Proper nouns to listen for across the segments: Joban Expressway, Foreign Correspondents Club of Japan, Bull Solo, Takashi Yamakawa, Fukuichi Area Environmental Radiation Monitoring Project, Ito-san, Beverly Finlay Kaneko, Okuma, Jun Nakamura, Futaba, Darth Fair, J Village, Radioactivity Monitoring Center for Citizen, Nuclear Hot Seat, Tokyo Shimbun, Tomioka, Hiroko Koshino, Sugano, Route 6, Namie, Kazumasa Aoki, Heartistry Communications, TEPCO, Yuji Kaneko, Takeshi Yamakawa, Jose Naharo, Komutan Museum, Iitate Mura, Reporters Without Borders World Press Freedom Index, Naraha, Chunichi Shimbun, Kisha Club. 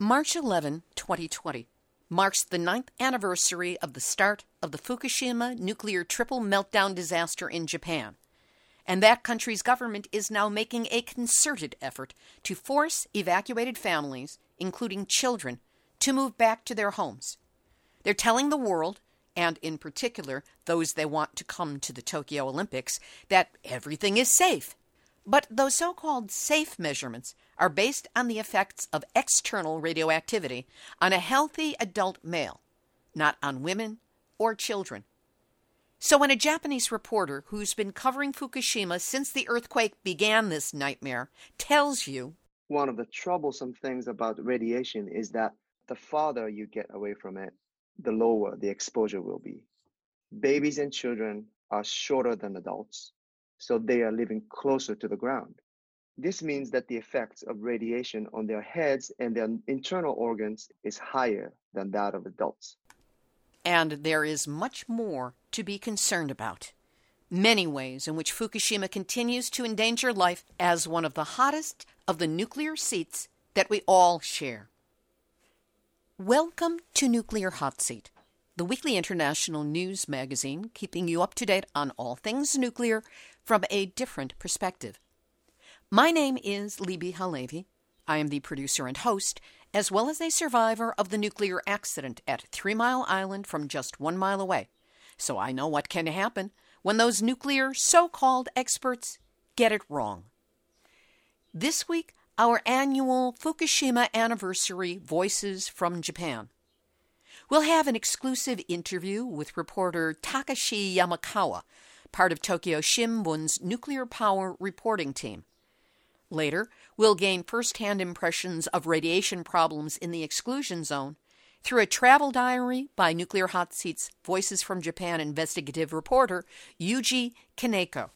March 11, 2020 marks the 9th anniversary of the start of the Fukushima nuclear triple meltdown disaster in Japan, and that country's government is now making a concerted effort to force evacuated families, including children, to move back to their homes. They're telling the world, and in particular those they want to come to the Tokyo Olympics, that everything is safe. But those so-called safe measurements are based on the effects of external radioactivity on a healthy adult male, not on women or children. So when a Japanese reporter who's been covering Fukushima since the earthquake began this nightmare tells you, one of the troublesome things about radiation is that the farther you get away from it, the lower the exposure will be. Babies and children are shorter than adults, so they are living closer to the ground. This means that the effects of radiation on their heads and their internal organs is higher than that of adults. And there is much more to be concerned about. Many ways in which Fukushima continues to endanger life as one of the hottest of the nuclear seats that we all share. Welcome to Nuclear Hot Seat, the weekly international news magazine keeping you up to date on all things nuclear from a different perspective. My name is Libby Halevi. I am the producer and host, as well as a survivor of the nuclear accident at 3 Mile Island from just 1 mile away, so I know what can happen when those nuclear so-called experts get it wrong. This week, our annual Fukushima anniversary Voices from Japan. We'll have an exclusive interview with reporter Takeshi Yamakawa, part of Tokyo Shimbun's nuclear power reporting team. Later, we'll gain first-hand impressions of radiation problems in the exclusion zone through a travel diary by Nuclear Hot Seat's Voices from Japan investigative reporter Yuji Kaneko.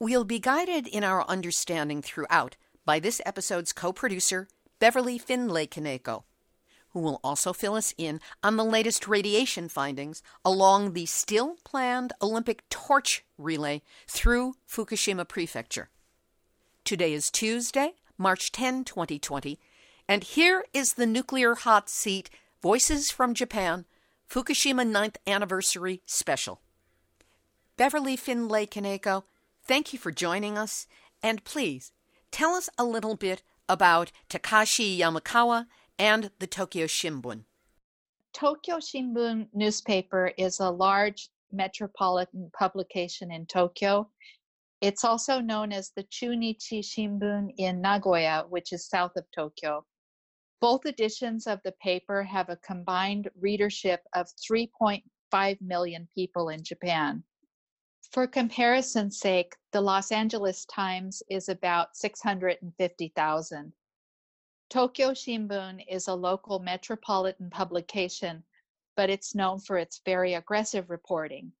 We'll be guided in our understanding throughout by this episode's co-producer, Beverly Finlay Kaneko, who will also fill us in on the latest radiation findings along the still-planned Olympic torch relay through Fukushima Prefecture. Today is Tuesday, March 10, 2020, and here is the Nuclear Hot Seat Voices from Japan Fukushima 9th Anniversary Special. Beverly Finlay Kaneko, thank you for joining us, and please tell us a little bit about Takeshi Yamakawa and the Tokyo Shimbun. Tokyo Shimbun newspaper is a large metropolitan publication in Tokyo. It's also known as the Chunichi Shimbun in Nagoya, which is south of Tokyo. Both editions of the paper have a combined readership of 3.5 million people in Japan. For comparison's sake, the Los Angeles Times is about 650,000. Tokyo Shimbun is a local metropolitan publication, but it's known for its very aggressive reporting.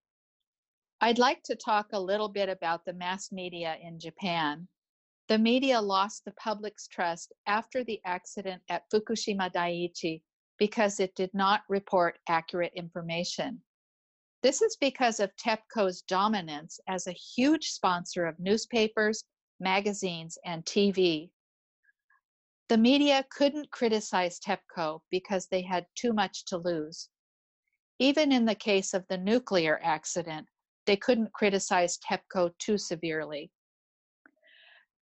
I'd like to talk a little bit about the mass media in Japan. The media lost the public's trust after the accident at Fukushima Daiichi because it did not report accurate information. This is because of TEPCO's dominance as a huge sponsor of newspapers, magazines, and TV. The media couldn't criticize TEPCO because they had too much to lose. Even in the case of the nuclear accident, they couldn't criticize TEPCO too severely.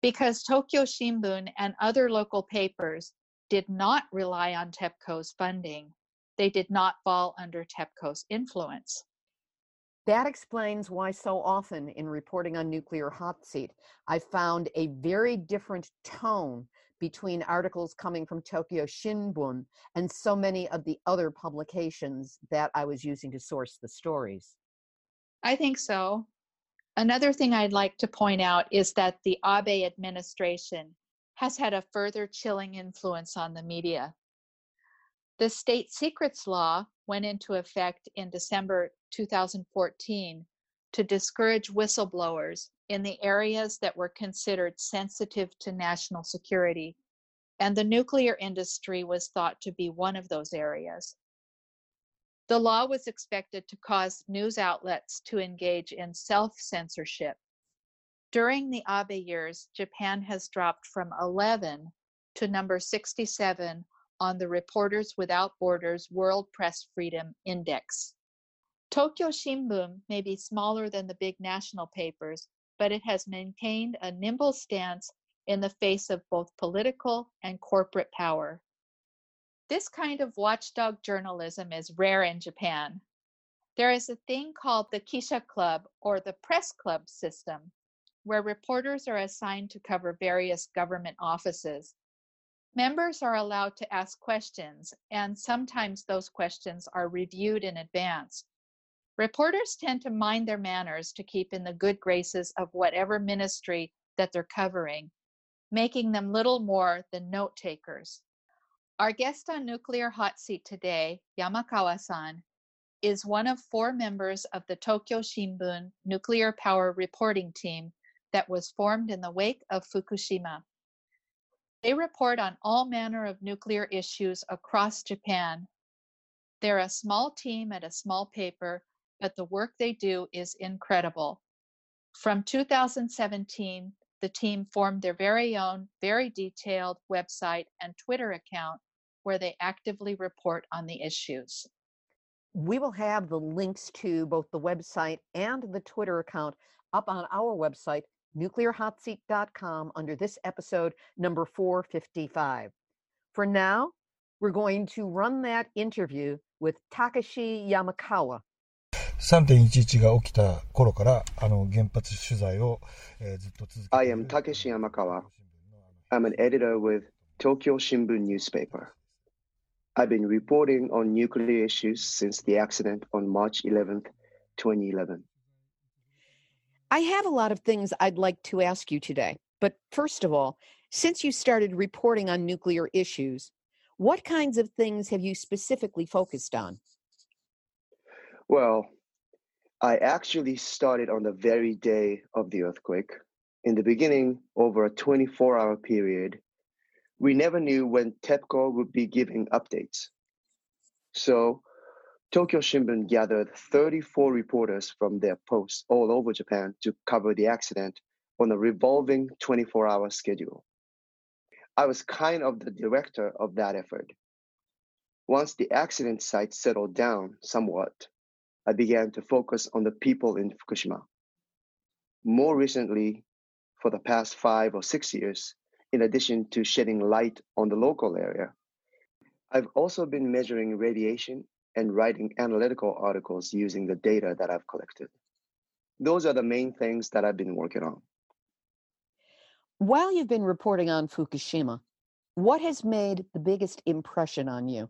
Because Tokyo Shimbun and other local papers did not rely on TEPCO's funding, they did not fall under TEPCO's influence. That explains why so often in reporting on Nuclear Hot Seat, I found a very different tone between articles coming from Tokyo Shimbun and so many of the other publications that I was using to source the stories. I think so. Another thing I'd like to point out is that the Abe administration has had a further chilling influence on the media. The state secrets law went into effect in December 2014 to discourage whistleblowers in the areas that were considered sensitive to national security, and the nuclear industry was thought to be one of those areas. The law was expected to cause news outlets to engage in self-censorship. During the Abe years, Japan has dropped from 11 to number 67 on the Reporters Without Borders World Press Freedom Index. Tokyo Shimbun may be smaller than the big national papers, but it has maintained a nimble stance in the face of both political and corporate power. This kind of watchdog journalism is rare in Japan. There is a thing called the Kisha Club, or the press club system, where reporters are assigned to cover various government offices. Members are allowed to ask questions, and sometimes those questions are reviewed in advance. Reporters tend to mind their manners to keep in the good graces of whatever ministry that they're covering, making them little more than note takers. Our guest on Nuclear Hot Seat today, Yamakawa-san, is one of four members of the Tokyo Shimbun Nuclear Power Reporting Team that was formed in the wake of Fukushima. They report on all manner of nuclear issues across Japan. They're a small team at a small paper, but the work they do is incredible. From 2017, the team formed their very own, very detailed website and Twitter account where they actively report on the issues. We will have the links to both the website and the Twitter account up on our website, nuclearhotseat.com, under this episode, number 455. For now, we're going to run that interview with Takeshi Yamakawa. 3.11 が起きた頃から原発取材をずっと続けている。I am Takeshi Yamakawa. I'm an editor with Tokyo Shimbun newspaper. I've been reporting on nuclear issues since the accident on March 11th, 2011. I have a lot of things I'd like to ask you today. But first of all, since you started reporting on nuclear issues, what kinds of things have you specifically focused on? Well, I actually started on the very day of the earthquake. In the beginning, over a 24-hour period, we never knew when TEPCO would be giving updates. So Tokyo Shimbun gathered 34 reporters from their posts all over Japan to cover the accident on a revolving 24-hour schedule. I was kind of the director of that effort. Once the accident site settled down somewhat, I began to focus on the people in Fukushima. More recently, for the past 5 or 6 years, in addition to shedding light on the local area, I've also been measuring radiation and writing analytical articles using the data that I've collected. Those are the main things that I've been working on. While you've been reporting on Fukushima, what has made the biggest impression on you?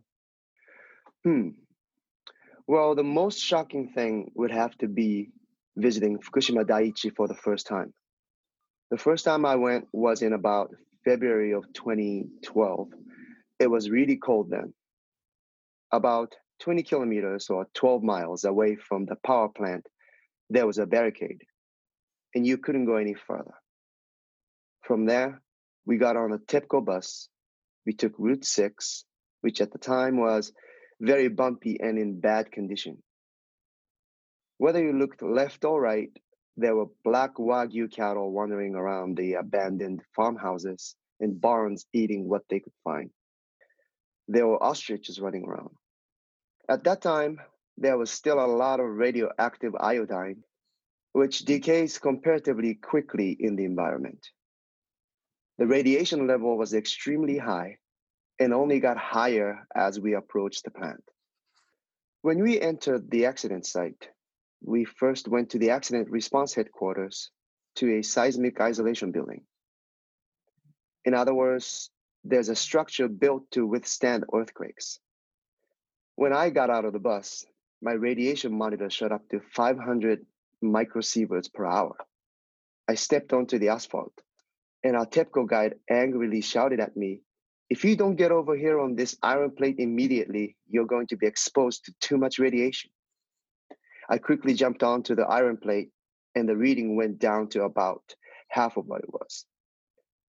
Well, the most shocking thing would have to be visiting Fukushima Daiichi for the first time. The first time I went was in about February of 2012. It was really cold then. About 20 kilometers or 12 miles away from the power plant, there was a barricade, and you couldn't go any further. From there, we got on a TEPCO bus. We took Route 6, which at the time was very bumpy and in bad condition. Whether you looked left or right, there were black Wagyu cattle wandering around the abandoned farmhouses and barns eating what they could find. There were ostriches running around. At that time, there was still a lot of radioactive iodine, which decays comparatively quickly in the environment. The radiation level was extremely high and only got higher as we approached the plant. When we entered the accident site, we first went to the accident response headquarters to a seismic isolation building. In other words, there's a structure built to withstand earthquakes. When I got out of the bus, my radiation monitor shot up to 500 microsieverts per hour. I stepped onto the asphalt, and our TEPCO guide angrily shouted at me, "If you don't get over here on this iron plate immediately, you're going to be exposed to too much radiation." I quickly jumped onto the iron plate, and the reading went down to about half of what it was.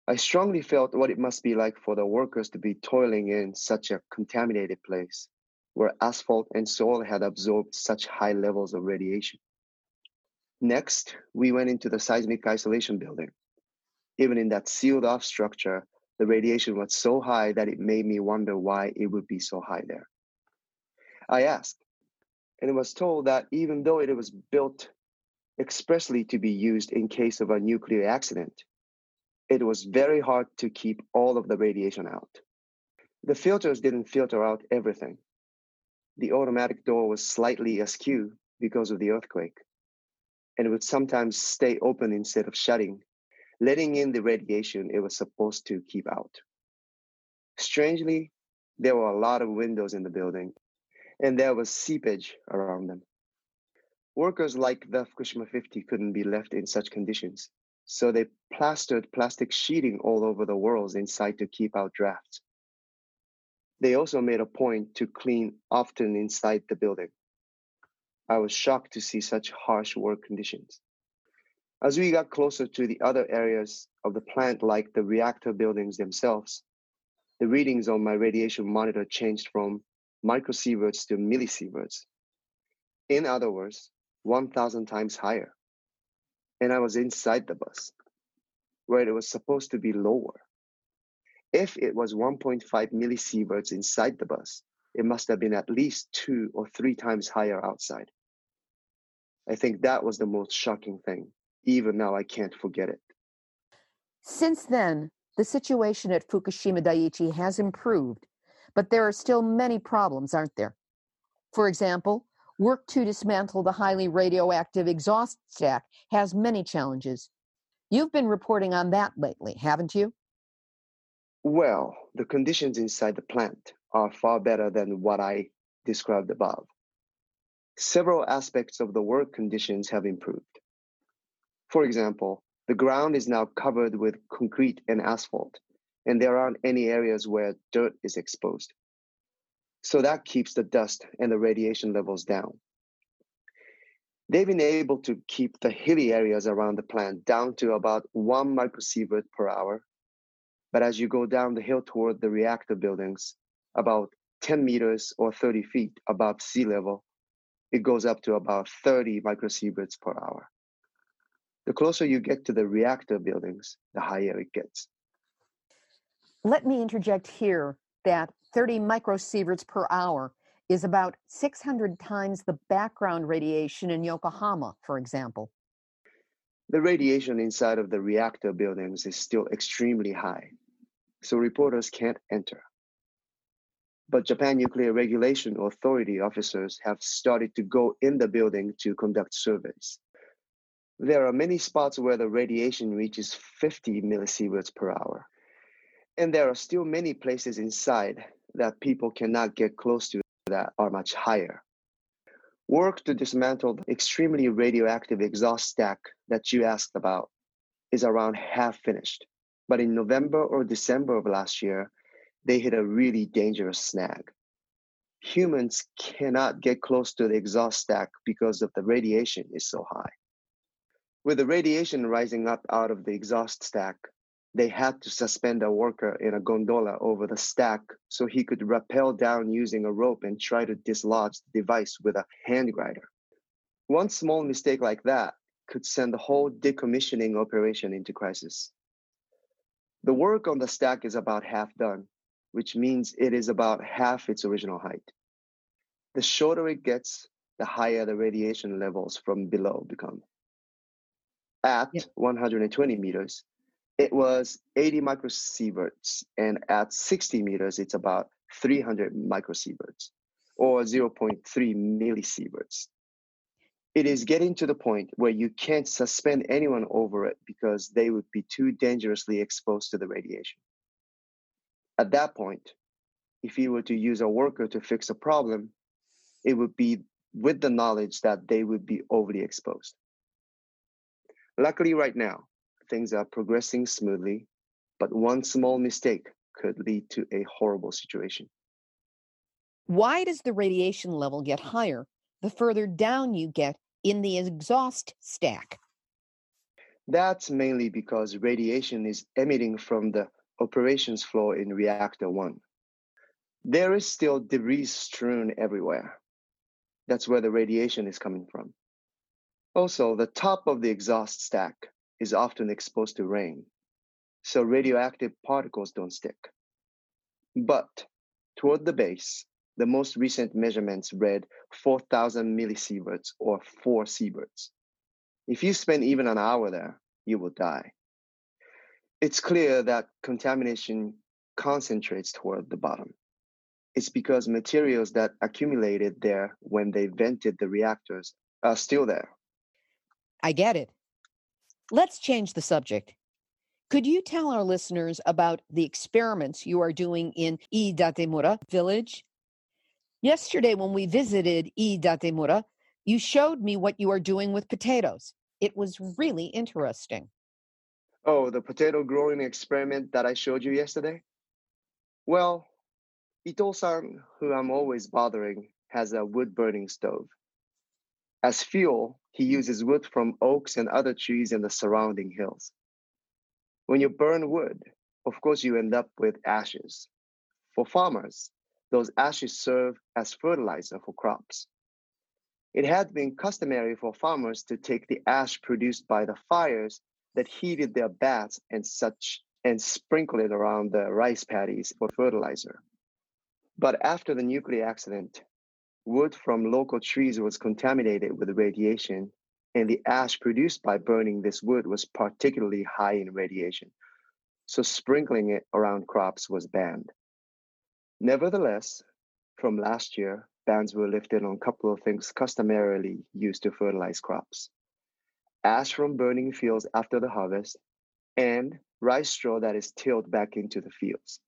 I strongly felt what it must be like for the workers to be toiling in such a contaminated place, where asphalt and soil had absorbed such high levels of radiation. Next, we went into the seismic isolation building. Even in that sealed-off structure, The radiation was so high that it made me wonder why it would be so high there. I asked, and was told that even though it was built expressly to be used in case of a nuclear accident, it was very hard to keep all of the radiation out. The filters didn't filter out everything. The automatic door was slightly askew because of the earthquake, and it would sometimes stay open instead of shutting, letting in the radiation it was supposed to keep out. Strangely, there were a lot of windows in the building, and there was seepage around them. Workers like the Fukushima 50 couldn't be left in such conditions, so they plastered plastic sheeting all over the walls inside to keep out drafts. They also made a point to clean often inside the building. I was shocked to see such harsh work conditions. As we got closer to the other areas of the plant, like the reactor buildings themselves, the readings on my radiation monitor changed from microsieverts to millisieverts. In other words, 1,000 times higher. And I was inside the bus, where it was supposed to be lower. If it was 1.5 millisieverts inside the bus, it must have been at least 2 or 3 times higher outside. I think that was the most shocking thing. Even now, I can't forget it. Since then, the situation at Fukushima Daiichi has improved, but there are still many problems, aren't there? For example, work to dismantle the highly radioactive exhaust stack has many challenges. You've been reporting on that lately, haven't you? Well, the conditions inside the plant are far better than what I described above. Several aspects of the work conditions have improved. For example, the ground is now covered with concrete and asphalt, and there aren't any areas where dirt is exposed. So that keeps the dust and the radiation levels down. They've been able to keep the hilly areas around the plant down to about 1 microsievert per hour, but as you go down the hill toward the reactor buildings, about 10 meters or 30 feet above sea level, it goes up to about 30 microsieverts per hour. The closer you get to the reactor buildings, the higher it gets. Let me interject here that 30 microsieverts per hour is about 600 times the background radiation in Yokohama, for example. The radiation inside of the reactor buildings is still extremely high, so reporters can't enter. But Japan Nuclear Regulation Authority officers have started to go in the building to conduct surveys. There are many spots where the radiation reaches 50 millisieverts per hour. And there are still many places inside that people cannot get close to that are much higher. Work to dismantle the extremely radioactive exhaust stack that you asked about is around half finished. But in November or December of last year, they hit a really dangerous snag. Humans cannot get close to the exhaust stack because of the radiation is so high. With the radiation rising up out of the exhaust stack, they had to suspend a worker in a gondola over the stack so he could rappel down using a rope and try to dislodge the device with a hand grinder. One small mistake like that could send the whole decommissioning operation into crisis. The work on the stack is about half done, which means it is about half its original height. The shorter it gets, the higher the radiation levels from below become. At 120 meters, it was 80 microsieverts, and at 60 meters, it's about 300 microsieverts, or 0.3 millisieverts. It is getting to the point where you can't suspend anyone over it because they would be too dangerously exposed to the radiation. At that point, if you were to use a worker to fix a problem, it would be with the knowledge that they would be overly exposed. Luckily right now, things are progressing smoothly, but one small mistake could lead to a horrible situation. Why does the radiation level get higher the further down you get in the exhaust stack? That's mainly because radiation is emitting from the operations floor in Reactor 1. There is still debris strewn everywhere. That's where the radiation is coming from. Also, the top of the exhaust stack is often exposed to rain, so radioactive particles don't stick. But toward the base, the most recent measurements read 4,000 millisieverts or 4 sieverts. If you spend even an hour there, you will die. It's clear that contamination concentrates toward the bottom. It's because materials that accumulated there when they vented the reactors are still there. I get it. Let's change the subject. Could you tell our listeners about the experiments you are doing in Iitate Mura village? Yesterday when we visited Iitate Mura, you showed me what you are doing with potatoes. It was really interesting. Oh, the potato growing experiment that I showed you yesterday? Well, Ito-san, who I'm always bothering, has a wood-burning stove. As fuel, he uses wood from oaks and other trees in the surrounding hills. When you burn wood, of course you end up with ashes. For farmers, those ashes serve as fertilizer for crops. It had been customary for farmers to take the ash produced by the fires that heated their baths and such and sprinkle it around the rice paddies for fertilizer. But after the nuclear accident, wood from local trees was contaminated with radiation, and the ash produced by burning this wood was particularly high in radiation, so sprinkling it around crops was banned. Nevertheless, from last year, bans were lifted on a couple of things customarily used to fertilize crops: ash from burning fields after the harvest, and rice straw that is tilled back into the fields.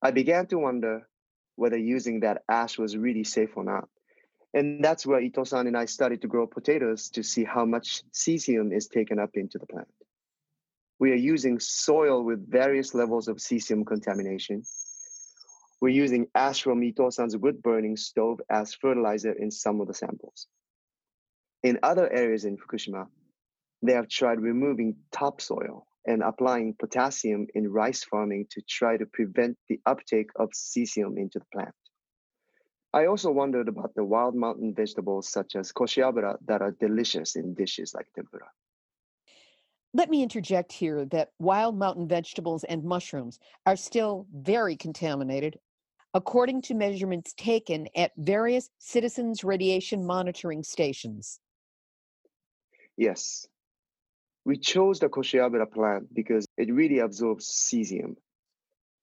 I began to wonder whether using that ash was really safe or not. And that's where Ito-san and I started to grow potatoes to see how much cesium is taken up into the plant. We are using soil with various levels of cesium contamination. We're using ash from Ito-san's wood-burning stove as fertilizer in some of the samples. In other areas in Fukushima, they have tried removing topsoil and applying potassium in rice farming to try to prevent the uptake of cesium into the plant. I also wondered about the wild mountain vegetables such as koshiabara that are delicious in dishes like tempura. Let me interject here that wild mountain vegetables and mushrooms are still very contaminated, according to measurements taken at various citizens' radiation monitoring stations. Yes. We chose the koshiabara plant because it really absorbs cesium.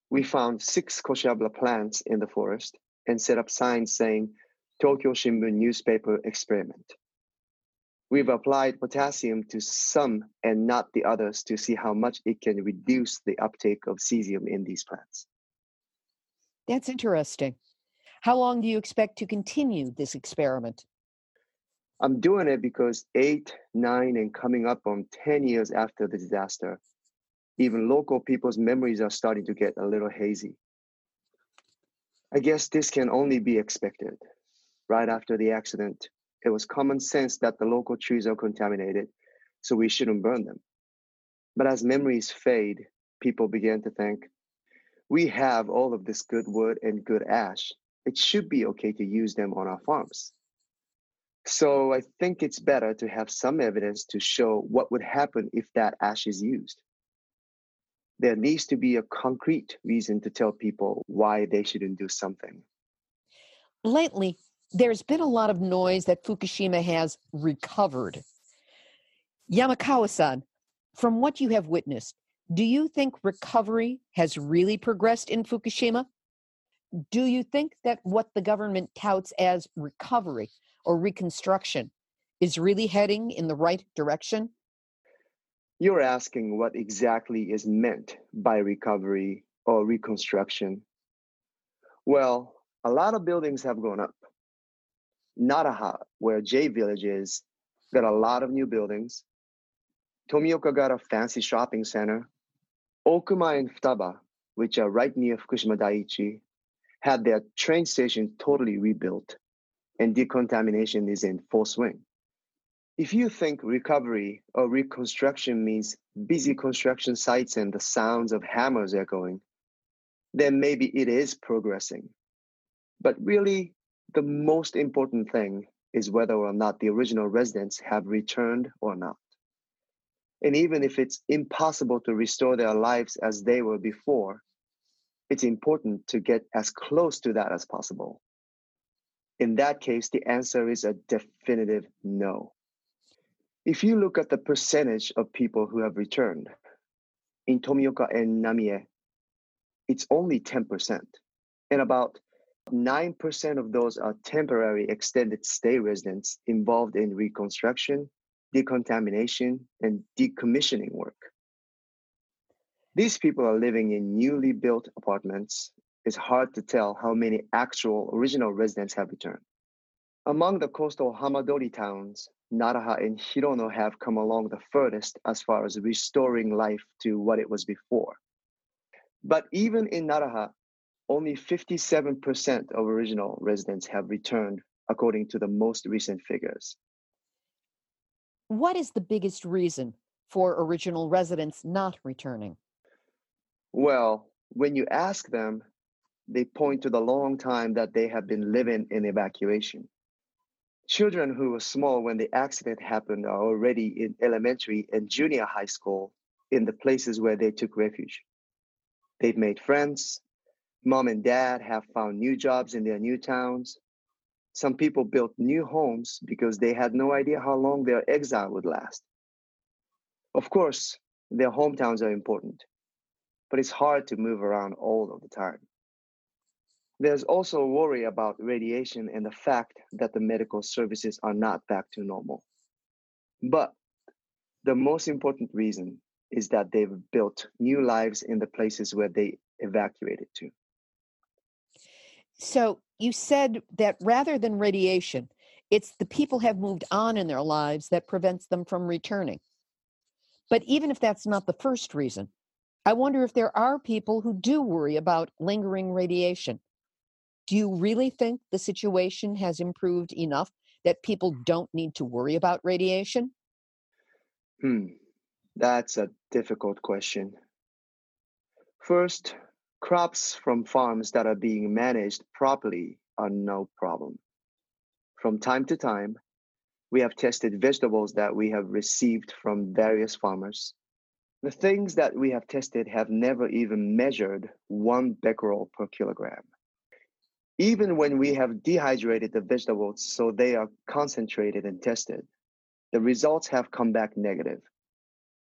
We found 6 koshiabara plants in the forest and set up signs saying, Tokyo Shimbun newspaper experiment. We've applied potassium to some and not the others to see how much it can reduce the uptake of cesium in these plants. That's interesting. How long do you expect to continue this experiment? I'm doing it because 8, 9, and coming up on 10 years after the disaster, even local people's memories are starting to get a little hazy. I guess this can only be expected. Right after the accident, it was common sense that the local trees are contaminated, so we shouldn't burn them. But as memories fade, people began to think, we have all of this good wood and good ash. It should be okay to use them on our farms. So I think it's better to have some evidence to show what would happen if that ash is used. There needs to be a concrete reason to tell people why they shouldn't do something. Lately, there's been a lot of noise that Fukushima has recovered. Yamakawa-san, from what you have witnessed, do you think recovery has really progressed in Fukushima? Do you think that what the government touts as recovery or reconstruction is really heading in the right direction? You're asking what exactly is meant by recovery or reconstruction. Well, a lot of buildings have gone up. Naraha, where J Village is, got a lot of new buildings. Tomioka got a fancy shopping center. Okuma and Futaba, which are right near Fukushima Daiichi, had their train station totally rebuilt, and decontamination is in full swing. If you think recovery or reconstruction means busy construction sites and the sounds of hammers echoing, then maybe it is progressing. But really, the most important thing is whether or not the original residents have returned or not. And even if it's impossible to restore their lives as they were before, it's important to get as close to that as possible. In that case, the answer is a definitive no. If you look at the percentage of people who have returned, in Tomioka and Namie, it's only 10%. And about 9% of those are temporary extended stay residents involved in reconstruction, decontamination, and decommissioning work. These people are living in newly built apartments. It's hard to tell how many actual original residents have returned. Among the coastal Hamadori towns, Naraha and Hirono have come along the furthest as far as restoring life to what it was before. But even in Naraha, only 57% of original residents have returned, according to the most recent figures. What is the biggest reason for original residents not returning? Well, when you ask them, they point to the long time that they have been living in evacuation. Children who were small when the accident happened are already in elementary and junior high school in the places where they took refuge. They've made friends. Mom and dad have found new jobs in their new towns. Some people built new homes because they had no idea how long their exile would last. Of course, their hometowns are important, but it's hard to move around all of the time. There's also worry about radiation and the fact that the medical services are not back to normal. But the most important reason is that they've built new lives in the places where they evacuated to. So you said that rather than radiation, it's the people have moved on in their lives that prevents them from returning. But even if that's not the first reason, I wonder if there are people who do worry about lingering radiation. Do you really think the situation has improved enough that people don't need to worry about radiation? That's a difficult question. First, crops from farms that are being managed properly are no problem. From time to time, we have tested vegetables that we have received from various farmers. The things that we have tested have never even measured 1 becquerel per kilogram. Even when we have dehydrated the vegetables so they are concentrated and tested, the results have come back negative.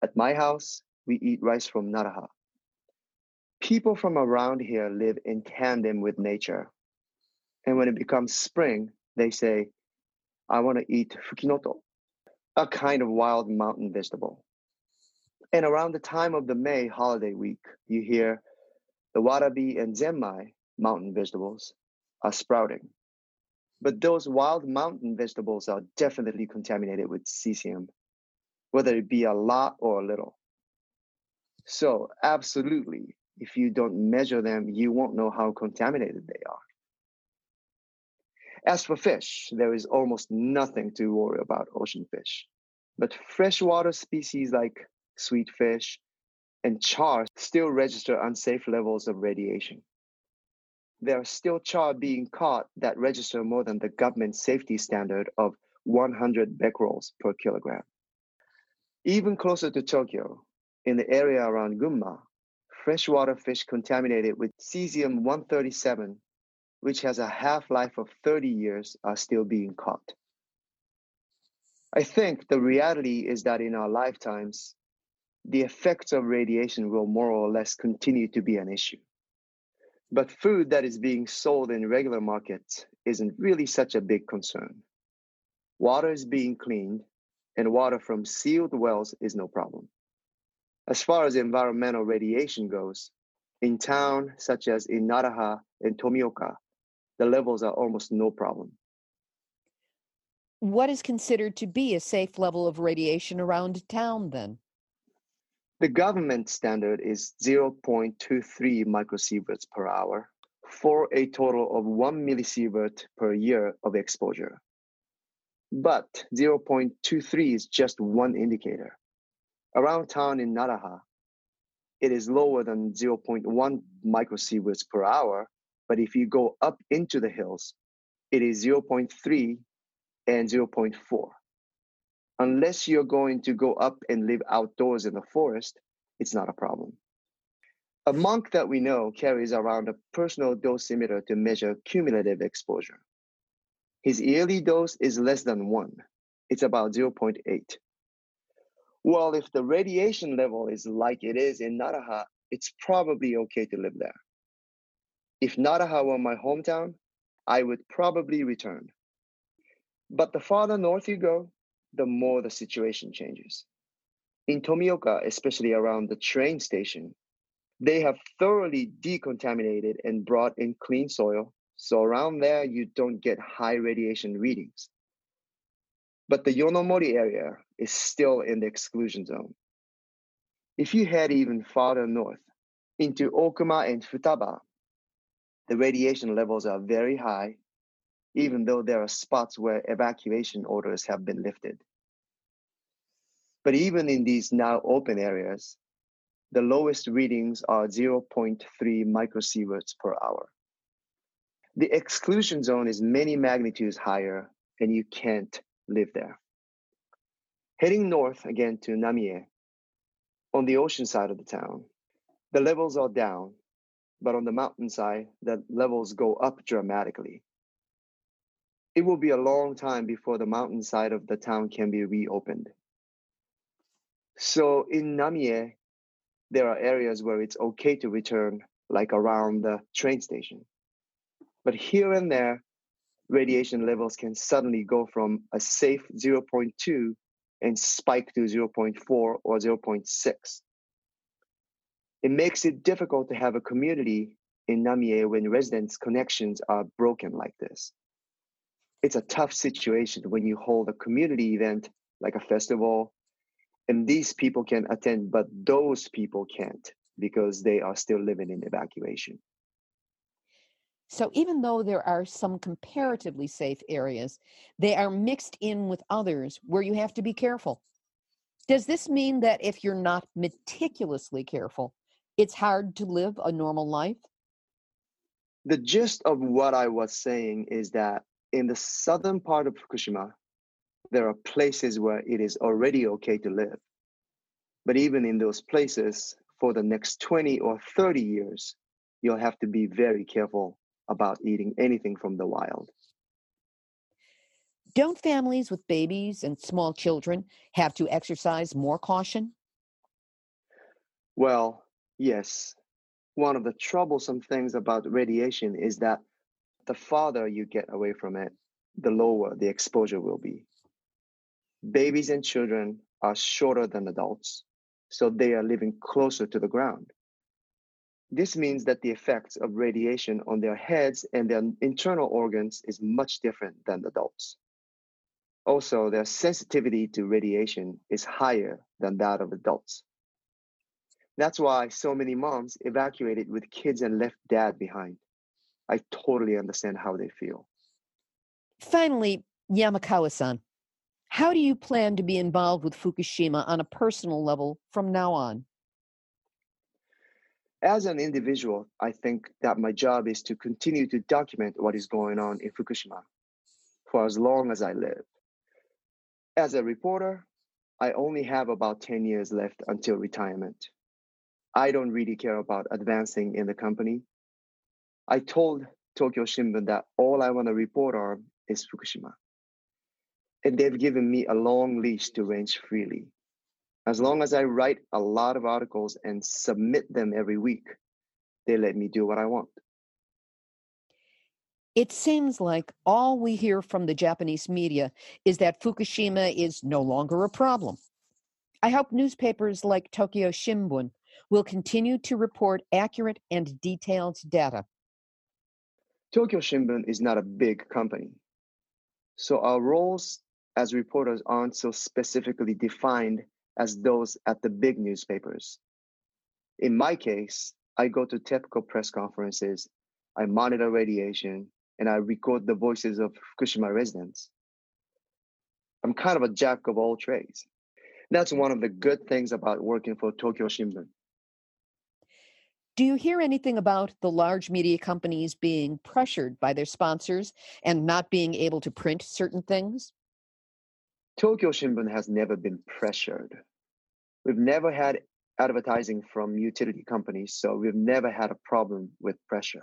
At my house, we eat rice from Naraha. People from around here live in tandem with nature. And when it becomes spring, they say, I want to eat fukinoto, a kind of wild mountain vegetable. And around the time of the May holiday week, you hear the warabi and zenmai, mountain vegetables, are sprouting. But those wild mountain vegetables are definitely contaminated with cesium, whether it be a lot or a little. So absolutely, if you don't measure them, you won't know how contaminated they are. As for fish, there is almost nothing to worry about ocean fish. But freshwater species like sweet fish and char still register unsafe levels of radiation. There are still char being caught that register more than the government safety standard of 100 becquerels per kilogram. Even closer to Tokyo, in the area around Gunma, freshwater fish contaminated with cesium-137, which has a half-life of 30 years, are still being caught. I think the reality is that in our lifetimes, the effects of radiation will more or less continue to be an issue. But food that is being sold in regular markets isn't really such a big concern. Water is being cleaned, and water from sealed wells is no problem. As far as environmental radiation goes, in towns such as in Naraha and Tomioka, the levels are almost no problem. What is considered to be a safe level of radiation around town, then? The government standard is 0.23 microsieverts per hour for a total of 1 millisievert per year of exposure. But 0.23 is just one indicator. Around town in Naraha, it is lower than 0.1 microsieverts per hour, but if you go up into the hills, it is 0.3 and 0.4. unless you're going to go up and live outdoors in the forest, it's not a problem. A monk that we know carries around a personal dosimeter to measure cumulative exposure. His yearly dose is less than 1. It's about 0.8. Well, if the radiation level is like it is in Naraha, it's probably okay to live there. If Naraha were my hometown, I would probably return. But the farther north you go, the more the situation changes. In Tomioka, especially around the train station, they have thoroughly decontaminated and brought in clean soil, so around there you don't get high radiation readings. But the Yonomori area is still in the exclusion zone. If you head even farther north, into Okuma and Futaba, the radiation levels are very high, even though there are spots where evacuation orders have been lifted. But even in these now open areas, the lowest readings are 0.3 microsieverts per hour. The exclusion zone is many magnitudes higher, and you can't live there. Heading north again to Namie, on the ocean side of the town, the levels are down, but on the mountainside, the levels go up dramatically. It will be a long time before the mountainside of the town can be reopened. So in Namie, there are areas where it's okay to return, like around the train station. But here and there, radiation levels can suddenly go from a safe 0.2 and spike to 0.4 or 0.6. It makes it difficult to have a community in Namie when residents' connections are broken like this. It's a tough situation when you hold a community event like a festival, and these people can attend, but those people can't because they are still living in evacuation. So even though there are some comparatively safe areas, they are mixed in with others where you have to be careful. Does this mean that if you're not meticulously careful, it's hard to live a normal life? The gist of what I was saying is that in the southern part of Fukushima, there are places where it is already okay to live. But even in those places, for the next 20 or 30 years, you'll have to be very careful about eating anything from the wild. Don't families with babies and small children have to exercise more caution? Well, yes. One of the troublesome things about radiation is that the farther you get away from it, the lower the exposure will be. Babies and children are shorter than adults, so they are living closer to the ground. This means that the effects of radiation on their heads and their internal organs is much different than adults. Also, their sensitivity to radiation is higher than that of adults. That's why so many moms evacuated with kids and left dad behind. I totally understand how they feel. Finally, Yamakawa-san, how do you plan to be involved with Fukushima on a personal level from now on? As an individual, I think that my job is to continue to document what is going on in Fukushima for as long as I live. As a reporter, I only have about 10 years left until retirement. I don't really care about advancing in the company. I told Tokyo Shimbun that all I want to report on is Fukushima. And they've given me a long leash to range freely. As long as I write a lot of articles and submit them every week, they let me do what I want. It seems like all we hear from the Japanese media is that Fukushima is no longer a problem. I hope newspapers like Tokyo Shimbun will continue to report accurate and detailed data. Tokyo Shimbun is not a big company, so our roles as reporters aren't so specifically defined as those at the big newspapers. In my case, I go to TEPCO press conferences, I monitor radiation, and I record the voices of Fukushima residents. I'm kind of a jack of all trades. That's one of the good things about working for Tokyo Shimbun. Do you hear anything about the large media companies being pressured by their sponsors and not being able to print certain things? Tokyo Shimbun has never been pressured. We've never had advertising from utility companies, so we've never had a problem with pressure.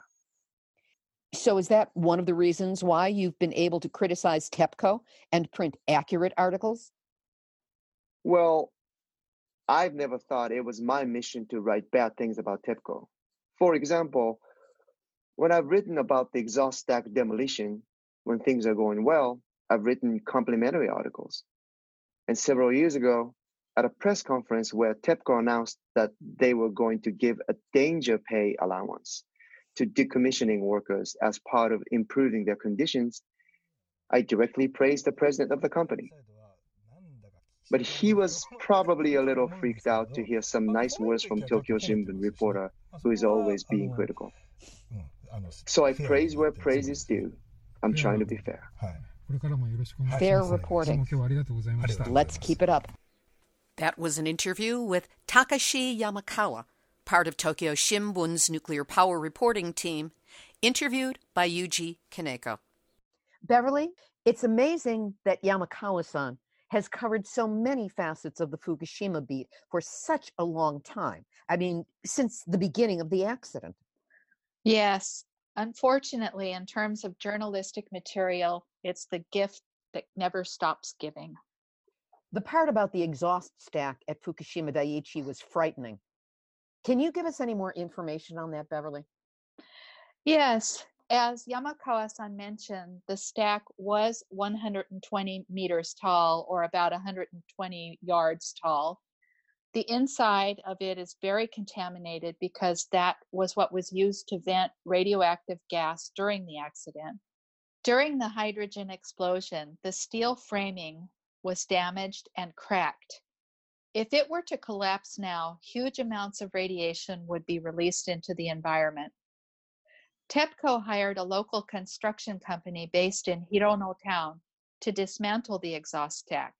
So is that one of the reasons why you've been able to criticize TEPCO and print accurate articles? Well, I've never thought it was my mission to write bad things about TEPCO. For example, when I've written about the exhaust stack demolition, when things are going well, I've written complimentary articles. And several years ago, at a press conference where TEPCO announced that they were going to give a danger pay allowance to decommissioning workers as part of improving their conditions, I directly praised the president of the company. But he was probably a little freaked out to hear some nice words from Tokyo Shimbun reporter who is always being critical. So I praise where praise is due. I'm trying to be fair. Fair reporting. Let's keep it up. That was an interview with Takashi Yamakawa, part of Tokyo Shimbun's nuclear power reporting team, interviewed by Yuji Kaneko. Beverly, it's amazing that Yamakawa-san has covered so many facets of the Fukushima beat for such a long time. I mean, since the beginning of the accident. Yes. Unfortunately, in terms of journalistic material, it's the gift that never stops giving. The part about the exhaust stack at Fukushima Daiichi was frightening. Can you give us any more information on that, Beverly? Yes. As Yamakawa-san mentioned, the stack was 120 meters tall, or about 120 yards tall. The inside of it is very contaminated because that was what was used to vent radioactive gas during the accident. During the hydrogen explosion, the steel framing was damaged and cracked. If it were to collapse now, huge amounts of radiation would be released into the environment. TEPCO hired a local construction company based in Hirono town to dismantle the exhaust stack.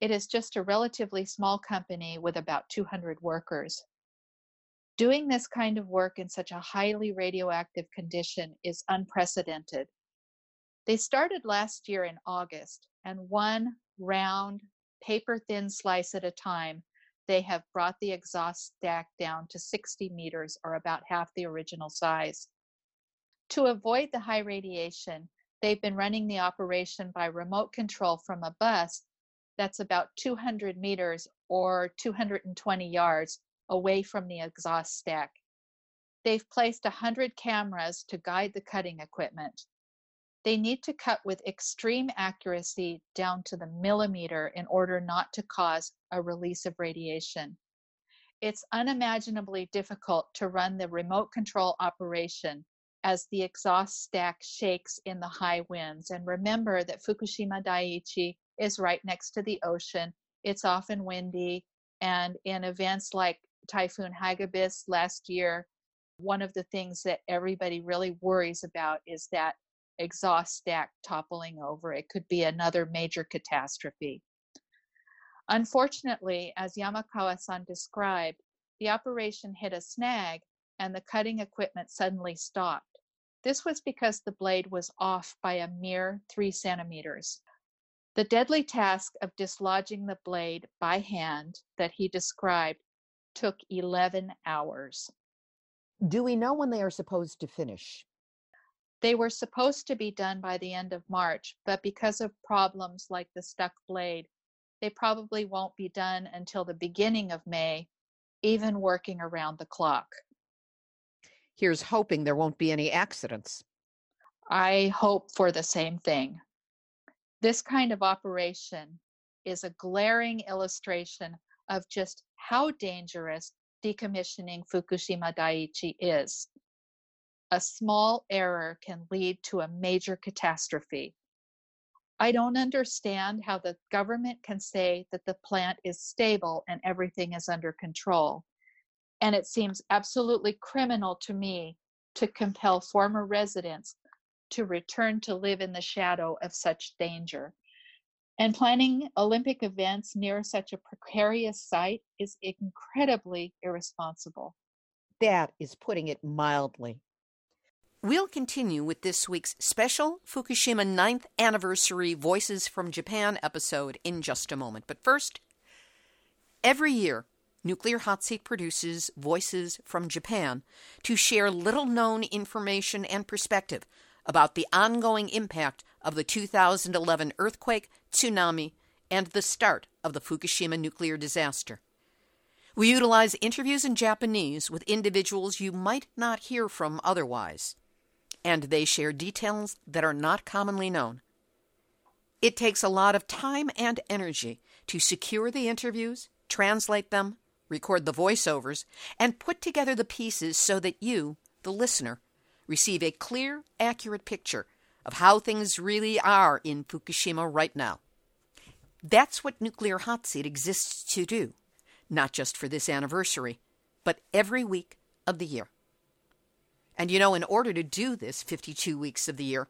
It is just a relatively small company with about 200 workers. Doing this kind of work in such a highly radioactive condition is unprecedented. They started last year in August, and one round, paper-thin slice at a time, they have brought the exhaust stack down to 60 meters, or about half the original size. To avoid the high radiation, they've been running the operation by remote control from a bus that's about 200 meters or 220 yards away from the exhaust stack. They've placed 100 cameras to guide the cutting equipment. They need to cut with extreme accuracy down to the millimeter in order not to cause a release of radiation. It's unimaginably difficult to run the remote control operation as the exhaust stack shakes in the high winds. And remember that Fukushima Daiichi is right next to the ocean. It's often windy. And in events like Typhoon Hagibis last year, one of the things that everybody really worries about is that exhaust stack toppling over. It could be another major catastrophe. Unfortunately, as Yamakawa-san described, the operation hit a snag and the cutting equipment suddenly stopped. This was because the blade was off by a mere 3 centimeters. The deadly task of dislodging the blade by hand that he described took 11 hours. Do we know when they are supposed to finish? They were supposed to be done by the end of March, but because of problems like the stuck blade, they probably won't be done until the beginning of May, even working around the clock. Here's hoping there won't be any accidents. I hope for the same thing. This kind of operation is a glaring illustration of just how dangerous decommissioning Fukushima Daiichi is. A small error can lead to a major catastrophe. I don't understand how the government can say that the plant is stable and everything is under control. And it seems absolutely criminal to me to compel former residents to return to live in the shadow of such danger. And planning Olympic events near such a precarious site is incredibly irresponsible. That is putting it mildly. We'll continue with this week's special Fukushima 9th Anniversary Voices from Japan episode in just a moment. But first, every year, Nuclear Hot Seat produces Voices from Japan to share little-known information and perspective about the ongoing impact of the 2011 earthquake, tsunami, and the start of the Fukushima nuclear disaster. We utilize interviews in Japanese with individuals you might not hear from otherwise, and they share details that are not commonly known. It takes a lot of time and energy to secure the interviews, translate them, record the voiceovers, and put together the pieces so that you, the listener, receive a clear, accurate picture of how things really are in Fukushima right now. That's what Nuclear Hot Seat exists to do, not just for this anniversary, but every week of the year. And you know, in order to do this 52 weeks of the year,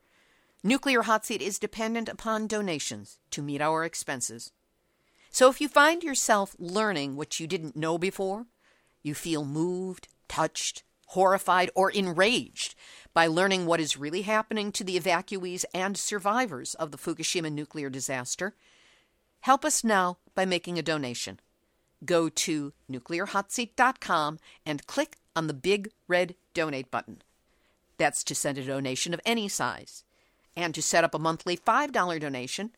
Nuclear Hot Seat is dependent upon donations to meet our expenses. So if you find yourself learning what you didn't know before, you feel moved, touched, horrified, or enraged by learning what is really happening to the evacuees and survivors of the Fukushima nuclear disaster, help us now by making a donation. Go to nuclearhotseat.com and click on the big red donate button. That's to send a donation of any size. And to set up a monthly $5 donation,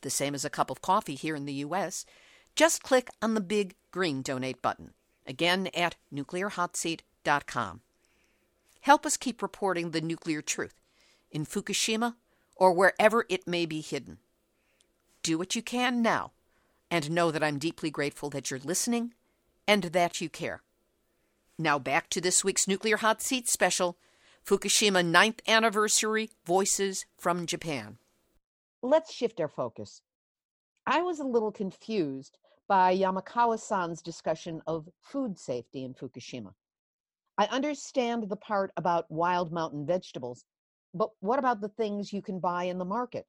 the same as a cup of coffee here in the U.S., just click on the big green donate button, again at nuclearhotseat.com. Help us keep reporting the nuclear truth in Fukushima or wherever it may be hidden. Do what you can now, and know that I'm deeply grateful that you're listening and that you care. Now back to this week's Nuclear Hot Seat special, Fukushima 9th Anniversary Voices from Japan. Let's shift our focus. I was a little confused by Yamakawa-san's discussion of food safety in Fukushima. I understand the part about wild mountain vegetables, but what about the things you can buy in the market?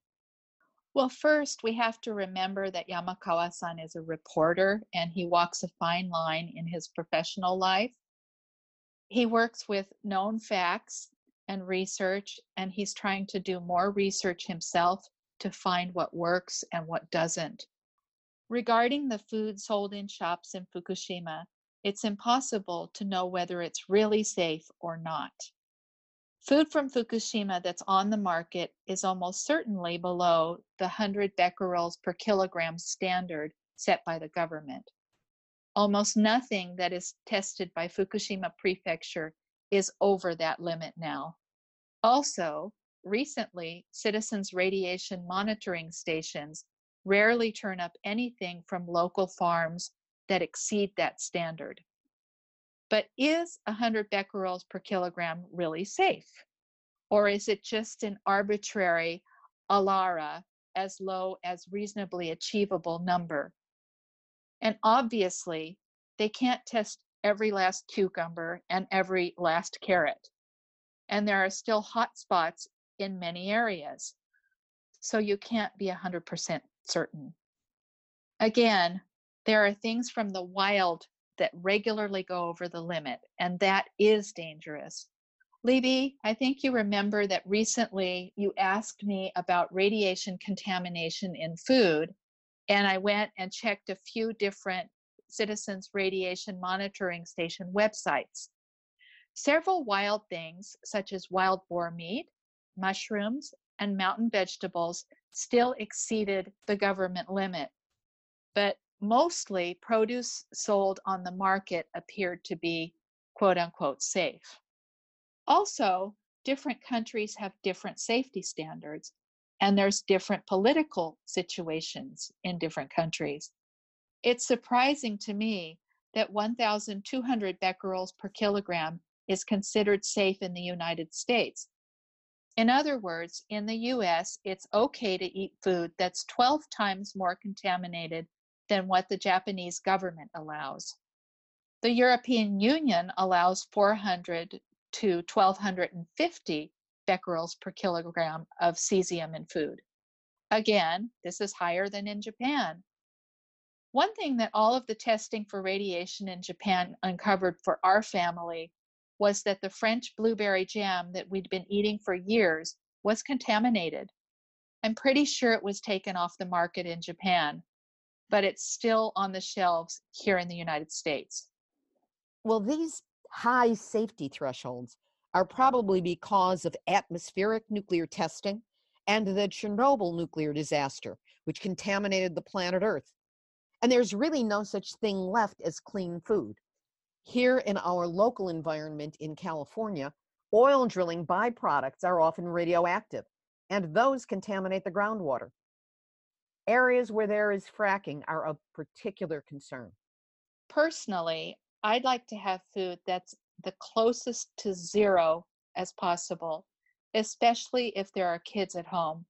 Well, first, we have to remember that Yamakawa-san is a reporter and he walks a fine line in his professional life. He works with known facts and research, and he's trying to do more research himself to find what works and what doesn't. Regarding the food sold in shops in Fukushima, it's impossible to know whether it's really safe or not. Food from Fukushima that's on the market is almost certainly below the 100 becquerels per kilogram standard set by the government. Almost nothing that is tested by Fukushima Prefecture is over that limit now. Also, recently, citizens' radiation monitoring stations rarely turn up anything from local farms that exceed that standard. But is 100 becquerels per kilogram really safe? Or is it just an arbitrary ALARA, as low as reasonably achievable number? And obviously, they can't test every last cucumber and every last carrot. And there are still hot spots in many areas. So you can't be 100% certain. Again, there are things from the wild that regularly go over the limit, and that is dangerous. Libby, I think you remember that recently you asked me about radiation contamination in food, and I went and checked a few different citizens' radiation monitoring station websites. Several wild things, such as wild boar meat, mushrooms, and mountain vegetables, still exceeded the government limit. But mostly produce sold on the market appeared to be quote-unquote safe. Also, different countries have different safety standards, and there's different political situations in different countries. It's surprising to me that 1,200 becquerels per kilogram is considered safe in the United States. In other words, in the U.S., it's okay to eat food that's 12 times more contaminated than what the Japanese government allows. The European Union allows 400 to 1,250 becquerels per kilogram of cesium in food. Again, this is higher than in Japan. One thing that all of the testing for radiation in Japan uncovered for our family was that the French blueberry jam that we'd been eating for years was contaminated. I'm pretty sure it was taken off the market in Japan, but it's still on the shelves here in the United States. Well, these high safety thresholds are probably because of atmospheric nuclear testing and the Chernobyl nuclear disaster, which contaminated the planet Earth. And there's really no such thing left as clean food. Here in our local environment in California, oil drilling byproducts are often radioactive, and those contaminate the groundwater. Areas where there is fracking are of particular concern. Personally, I'd like to have food that's the closest to zero as possible, especially if there are kids at home.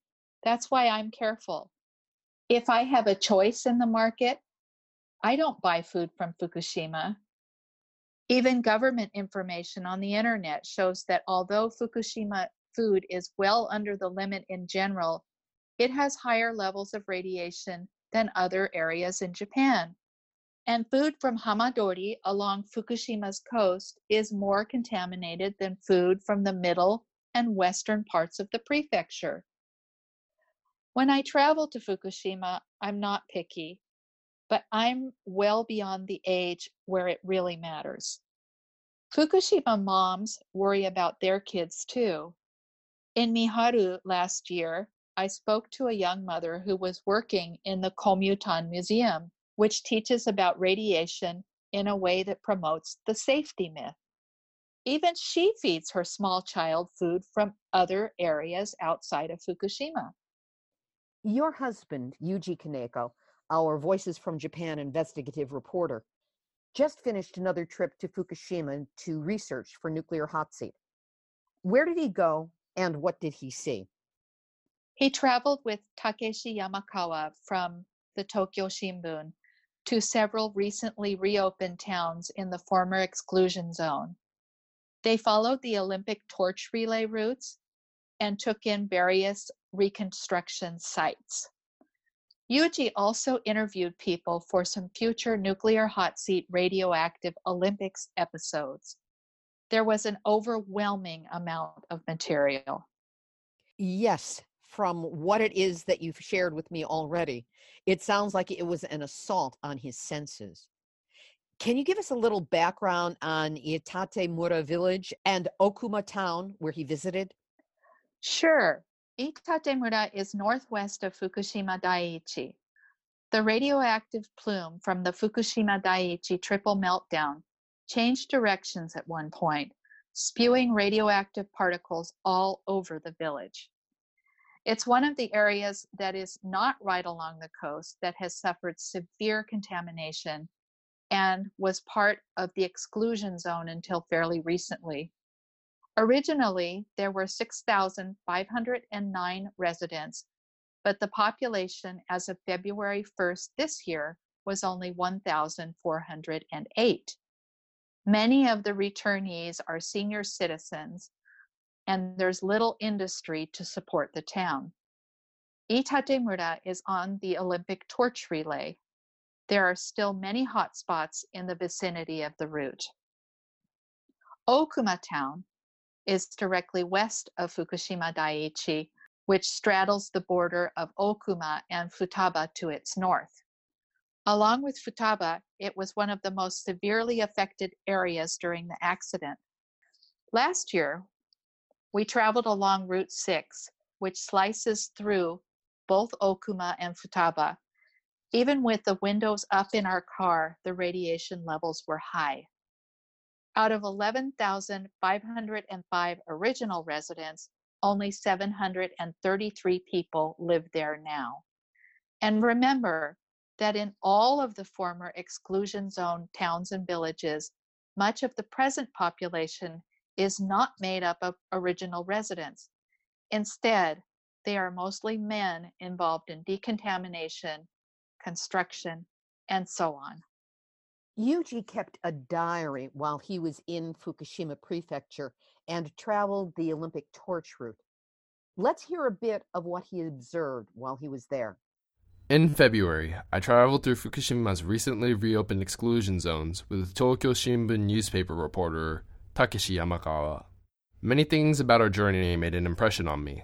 That's why I'm careful. If I have a choice in the market, I don't buy food from Fukushima. Even government information on the internet shows that although Fukushima food is well under the limit in general, it has higher levels of radiation than other areas in Japan. And food from Hamadori along Fukushima's coast is more contaminated than food from the middle and western parts of the prefecture. When I travel to Fukushima, I'm not picky, but I'm well beyond the age where it really matters. Fukushima moms worry about their kids too. In Miharu last year, I spoke to a young mother who was working in the Komutan Museum, which teaches about radiation in a way that promotes the safety myth. Even she feeds her small child food from other areas outside of Fukushima. Your husband, Yuji Kaneko, our Voices from Japan investigative reporter, just finished another trip to Fukushima to research for Nuclear Hot Seat. Where did he go and what did he see? He traveled with Takeshi Yamakawa from the Tokyo Shimbun to several recently reopened towns in the former exclusion zone. They followed the Olympic torch relay routes and took in various reconstruction sites. Yuji also interviewed people for some future Nuclear Hot Seat radioactive Olympics episodes. There was an overwhelming amount of material. Yes, from what it is that you've shared with me already, it sounds like it was an assault on his senses. Can you give us a little background on Iitate Mura village and Okuma town where he visited? Sure. Iitate Mura is northwest of Fukushima Daiichi. The radioactive plume from the Fukushima Daiichi triple meltdown changed directions at one point, spewing radioactive particles all over the village. It's one of the areas that is not right along the coast that has suffered severe contamination and was part of the exclusion zone until fairly recently. Originally, there were 6,509 residents, but the population as of February 1st this year was only 1,408. Many of the returnees are senior citizens, and there's little industry to support the town. Iitate Mura is on the Olympic torch relay. There are still many hotspots in the vicinity of the route. Okuma town is directly west of Fukushima Daiichi, which straddles the border of Okuma and Futaba to its north. Along with Futaba, it was one of the most severely affected areas during the accident. Last year, we traveled along Route 6, which slices through both Okuma and Futaba. Even with the windows up in our car, the radiation levels were high. Out of 11,505 original residents, only 733 people live there now. And remember that in all of the former exclusion zone towns and villages, much of the present population is not made up of original residents. Instead, they are mostly men involved in decontamination, construction, and so on. Yuji kept a diary while he was in Fukushima Prefecture and traveled the Olympic torch route. Let's hear a bit of what he observed while he was there. In February, I traveled through Fukushima's recently reopened exclusion zones with a Tokyo Shimbun newspaper reporter Takeshi Yamakawa. Many things about our journey made an impression on me,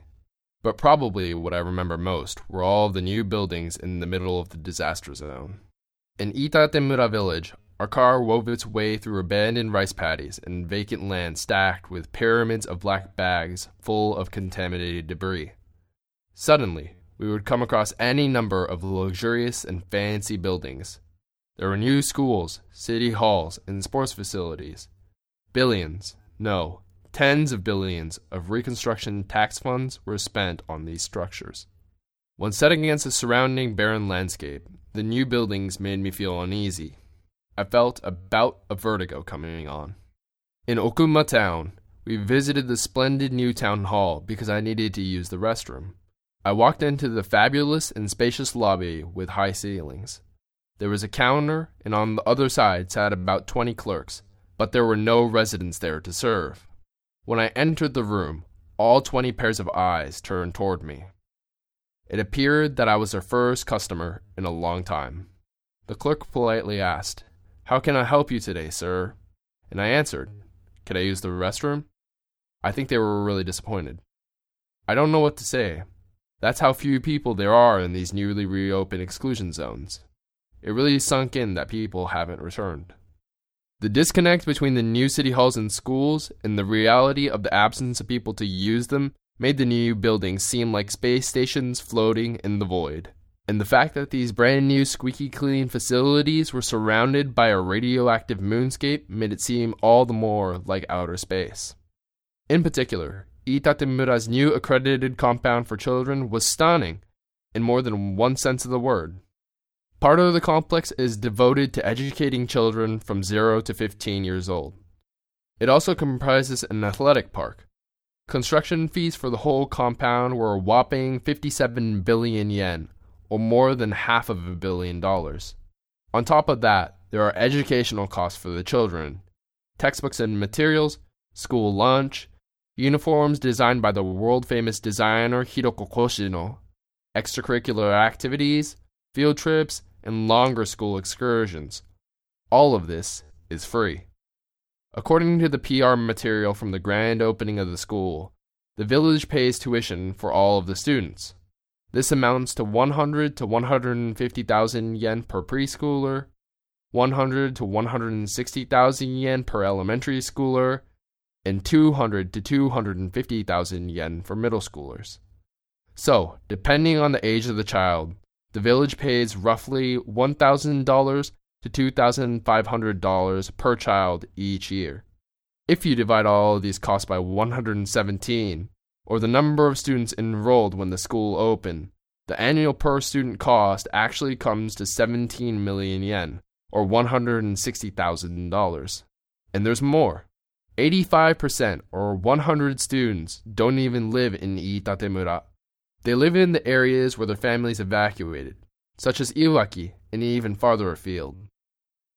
but probably what I remember most were all of the new buildings in the middle of the disaster zone. In Iitate Mura village, our car wove its way through abandoned rice paddies and vacant land stacked with pyramids of black bags full of contaminated debris. Suddenly, we would come across any number of luxurious and fancy buildings. There were new schools, city halls, and sports facilities. Billions, no, tens of billions of reconstruction tax funds were spent on these structures. When set against the surrounding barren landscape, the new buildings made me feel uneasy. I felt a bout of vertigo coming on. In Okuma town, we visited the splendid new town hall because I needed to use the restroom. I walked into the fabulous and spacious lobby with high ceilings. There was a counter, and on the other side sat about 20 clerks, but there were no residents there to serve. When I entered the room, all 20 pairs of eyes turned toward me. It appeared that I was their first customer in a long time. The clerk politely asked, "How can I help you today, sir?" And I answered, "Could I use the restroom?" I think they were really disappointed. I don't know what to say. That's how few people there are in these newly reopened exclusion zones. It really sunk in that people haven't returned. The disconnect between the new city halls and schools and the reality of the absence of people to use them made the new buildings seem like space stations floating in the void. And the fact that these brand new squeaky clean facilities were surrounded by a radioactive moonscape made it seem all the more like outer space. In particular, Iitate Mura's new accredited compound for children was stunning in more than one sense of the word. Part of the complex is devoted to educating children from 0 to 15 years old. It also comprises an athletic park. Construction fees for the whole compound were a whopping 57 billion yen, or more than half of $1 billion. On top of that, there are educational costs for the children, textbooks and materials, school lunch, uniforms designed by the world-famous designer Hiroko Koshino, extracurricular activities, field trips, and longer school excursions. All of this is free. According to the PR material from the grand opening of the school, the village pays tuition for all of the students. This amounts to 100 to 150,000 yen per preschooler, 100 to 160,000 yen per elementary schooler, and 200 to 250,000 yen for middle schoolers. So, depending on the age of the child, the village pays roughly $1,000 to $2,500 per child each year. If you divide all of these costs by 117, or the number of students enrolled when the school opened, the annual per student cost actually comes to 17 million yen, or $160,000. And there's more. 85%, or 100 students, don't even live in Iitate Mura. They live in the areas where their families evacuated, such as Iwaki and even farther afield.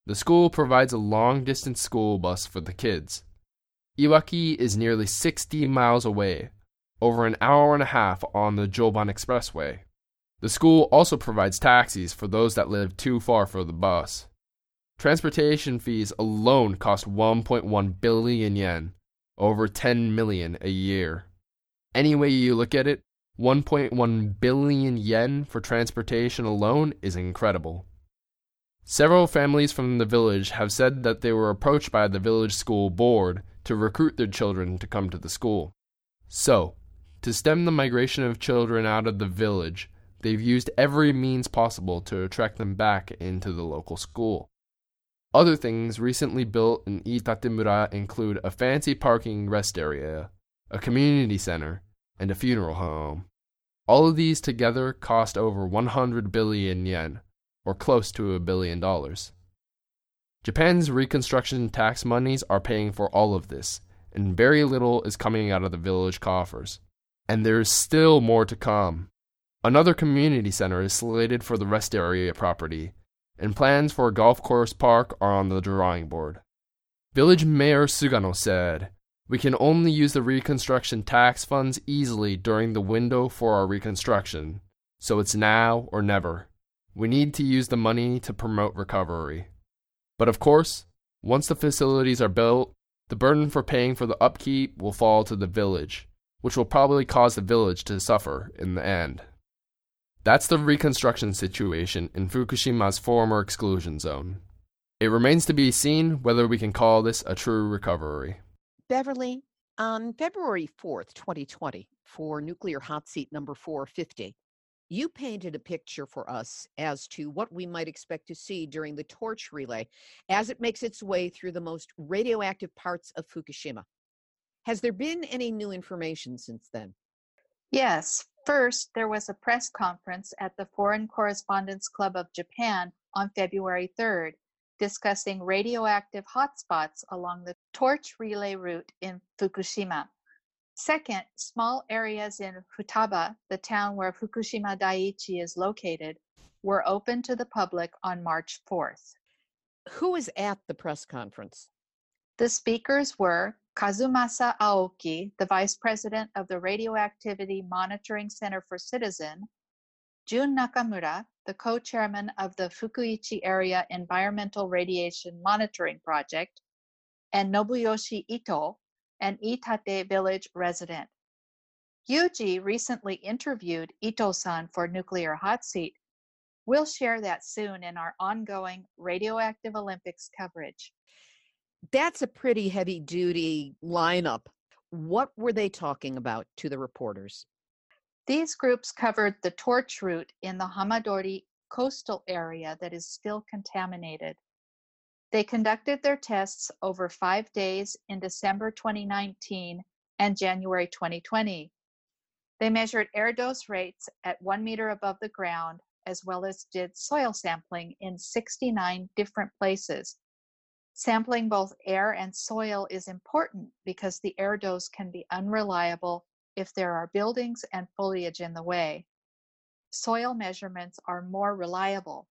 The school provides a long-distance school bus for the kids. Iwaki is nearly 60 miles away, over an hour and a half on the Joban Expressway. The school also provides taxis for those that live too far for the bus. Transportation fees alone cost 1.1 billion yen, over 10 million a year. Any way you look at it, 1.1 billion yen for transportation alone is incredible. Several families from the village have said that they were approached by the village school board to recruit their children to come to the school. So, to stem the migration of children out of the village, they've used every means possible to attract them back into the local school. Other things recently built in Iitate Mura include a fancy parking rest area, a community center, and a funeral home. All of these together cost over 100 billion yen, or close to $1 billion. Japan's reconstruction tax monies are paying for all of this, and very little is coming out of the village coffers. And there is still more to come. Another community center is slated for the rest area property, and plans for a golf course park are on the drawing board. Village Mayor Sugano said, "We can only use the reconstruction tax funds easily during the window for our reconstruction, so it's now or never. We need to use the money to promote recovery." But of course, once the facilities are built, The burden for paying for the upkeep will fall to the village, which will probably cause the village to suffer in the end. That's the reconstruction situation in Fukushima's former exclusion zone. It remains to be seen whether we can call this a true recovery. Beverly, on February 4th, 2020, for Nuclear Hot Seat number 450, you painted a picture for us as to what we might expect to see during the torch relay as it makes its way through the most radioactive parts of Fukushima. Has there been any new information since then? Yes. First, there was a press conference at the Foreign Correspondents Club of Japan on February 3rd, discussing radioactive hotspots along the torch relay route in Fukushima. Second, small areas in Futaba, the town where Fukushima Daiichi is located, were open to the public on March 4th. Who was at the press conference? The speakers were Kazumasa Aoki, the vice president of the Radioactivity Monitoring Center for Citizen, Jun Nakamura, the co-chairman of the Fukuichi Area Environmental Radiation Monitoring Project, and Nobuyoshi Ito, an Iitate Village resident. Yuji recently interviewed Ito-san for Nuclear Hot Seat. We'll share that soon in our ongoing Radioactive Olympics coverage. That's a pretty heavy-duty lineup. What were they talking about to the reporters? These groups covered the torch route in the Hamadori coastal area that is still contaminated. They conducted their tests over 5 days in December 2019 and January 2020. They measured air dose rates at 1 meter above the ground, as well as did soil sampling in 69 different places. Sampling both air and soil is important because the air dose can be unreliable if there are buildings and foliage in the way. Soil measurements are more reliable.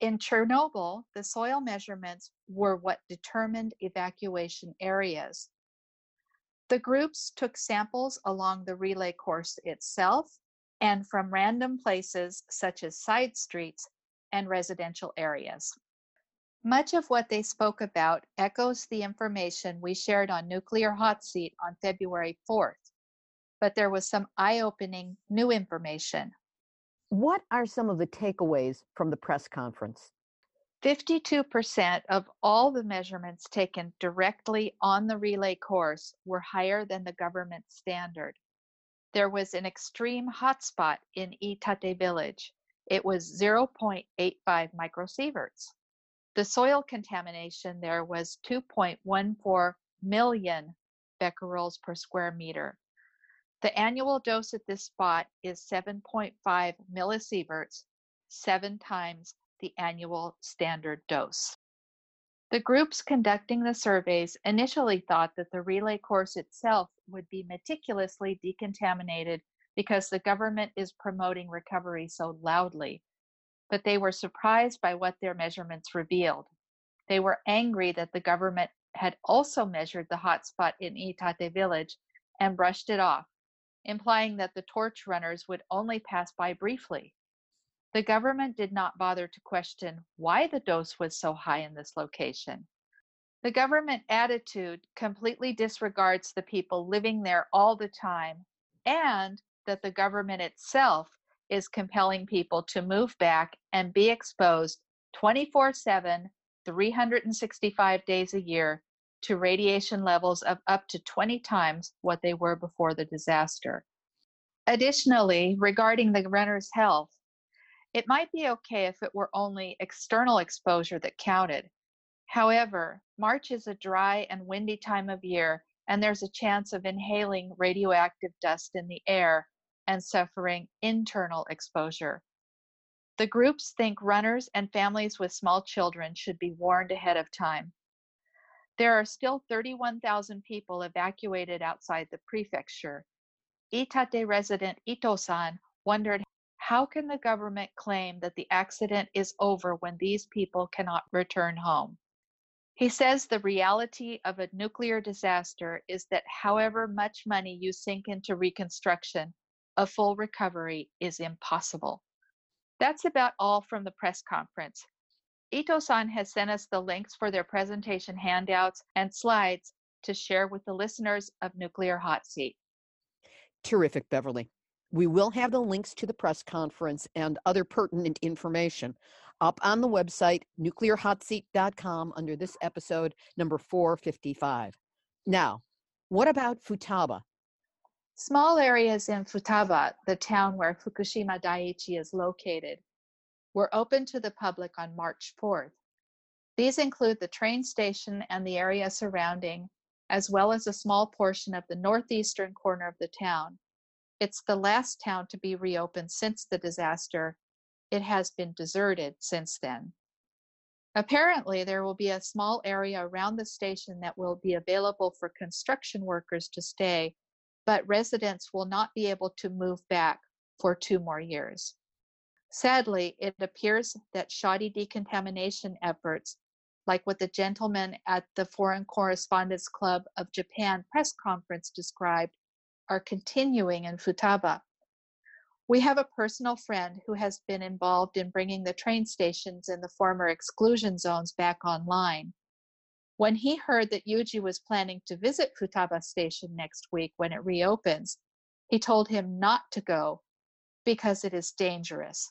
In Chernobyl, the soil measurements were what determined evacuation areas. The groups took samples along the relay course itself and from random places such as side streets and residential areas. Much of what they spoke about echoes the information we shared on Nuclear Hot Seat on February 4th, but there was some eye-opening new information. What are some of the takeaways from the press conference? 52% of all the measurements taken directly on the relay course were higher than the government standard. There was an extreme hotspot in Iitate Village. It was 0.85 microsieverts. The soil contamination there was 2.14 million becquerels per square meter. The annual dose at this spot is 7.5 millisieverts, 7 times the annual standard dose. The groups conducting the surveys initially thought that the relay course itself would be meticulously decontaminated because the government is promoting recovery so loudly, but they were surprised by what their measurements revealed. They were angry that the government had also measured the hotspot in Iitate Village and brushed it off, implying that the torch runners would only pass by briefly. The government did not bother to question why the dose was so high in this location. The government attitude completely disregards the people living there all the time, and that the government itself is compelling people to move back and be exposed 24/7, 365 days a year to radiation levels of up to 20 times what they were before the disaster. Additionally, regarding the runner's health, it might be okay if it were only external exposure that counted. However, March is a dry and windy time of year, and there's a chance of inhaling radioactive dust in the air and suffering internal exposure. The groups think runners and families with small children should be warned ahead of time. There are still 31,000 people evacuated outside the prefecture. Iitate resident Ito-san wondered, how can the government claim that the accident is over when these people cannot return home? He says the reality of a nuclear disaster is that however much money you sink into reconstruction, a full recovery is impossible. That's about all from the press conference. Ito-san has sent us the links for their presentation handouts and slides to share with the listeners of Nuclear Hot Seat. Terrific, Beverly. We will have the links to the press conference and other pertinent information up on the website, nuclearhotseat.com, under this episode, number 455. Now, what about Futaba? Small areas in Futaba, the town where Fukushima Daiichi is located, were open to the public on March 4th. These include the train station and the area surrounding, as well as a small portion of the northeastern corner of the town. It's the last town to be reopened since the disaster. It has been deserted since then. Apparently, there will be a small area around the station that will be available for construction workers to stay, but residents will not be able to move back for 2 more years. Sadly, it appears that shoddy decontamination efforts, like what the gentleman at the Foreign Correspondents Club of Japan press conference described, are continuing in Futaba. We have a personal friend who has been involved in bringing the train stations in the former exclusion zones back online. When he heard that Yuji was planning to visit Futaba Station next week when it reopens, he told him not to go because it is dangerous.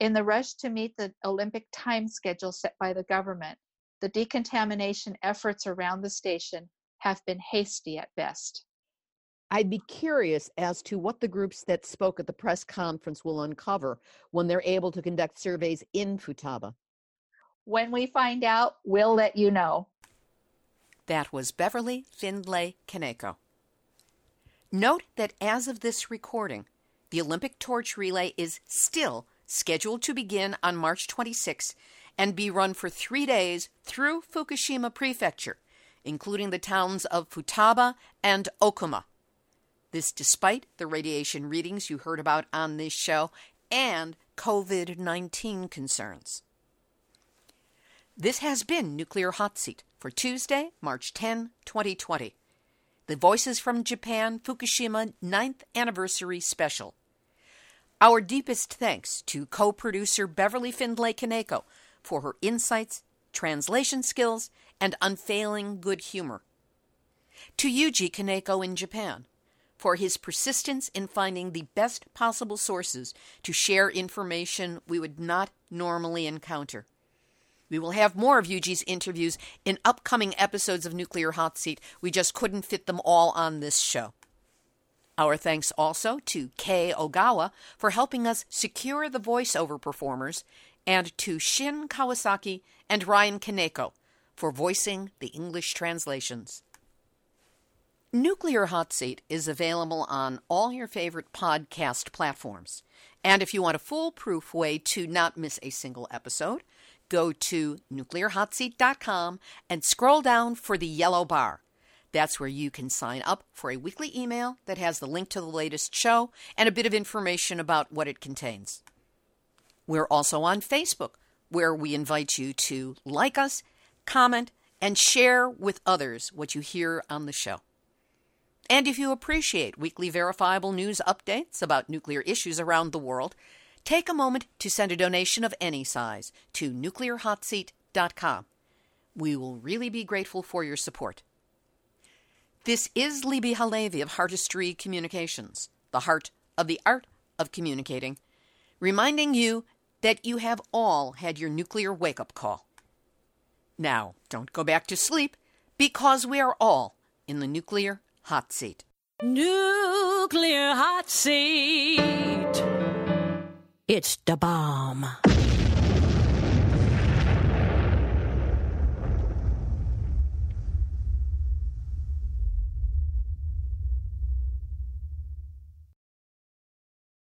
In the rush to meet the Olympic time schedule set by the government, the decontamination efforts around the station have been hasty at best. I'd be curious as to what the groups that spoke at the press conference will uncover when they're able to conduct surveys in Futaba. When we find out, we'll let you know. That was Beverly Finlay Kaneko. Note that as of this recording, the Olympic torch relay is still scheduled to begin on March 26 and be run for 3 days through Fukushima Prefecture, including the towns of Futaba and Okuma. This despite the radiation readings you heard about on this show and COVID-19 concerns. This has been Nuclear Hot Seat for Tuesday, March 10, 2020. The Voices from Japan Fukushima 9th Anniversary Special. Our deepest thanks to co-producer Beverly Findlay Kaneko for her insights, translation skills, and unfailing good humor. To Yuji Kaneko in Japan for his persistence in finding the best possible sources to share information we would not normally encounter. We will have more of Yuji's interviews in upcoming episodes of Nuclear Hot Seat. We just couldn't fit them all on this show. Our thanks also to Kei Ogawa for helping us secure the voiceover performers, and to Shin Kawasaki and Ryan Kaneko for voicing the English translations. Nuclear Hot Seat is available on all your favorite podcast platforms. And if you want a foolproof way to not miss a single episode, go to nuclearhotseat.com and scroll down for the yellow bar. That's where you can sign up for a weekly email that has the link to the latest show and a bit of information about what it contains. We're also on Facebook, where we invite you to like us, comment, and share with others what you hear on the show. And if you appreciate weekly verifiable news updates about nuclear issues around the world, take a moment to send a donation of any size to nuclearhotseat.com. We will really be grateful for your support. This is Libby Halevi of Heartistry Communications, the heart of the art of communicating, reminding you that you have all had your nuclear wake-up call. Now, don't go back to sleep, because we are all in the Nuclear Hot Seat. Nuclear Hot Seat. It's the bomb.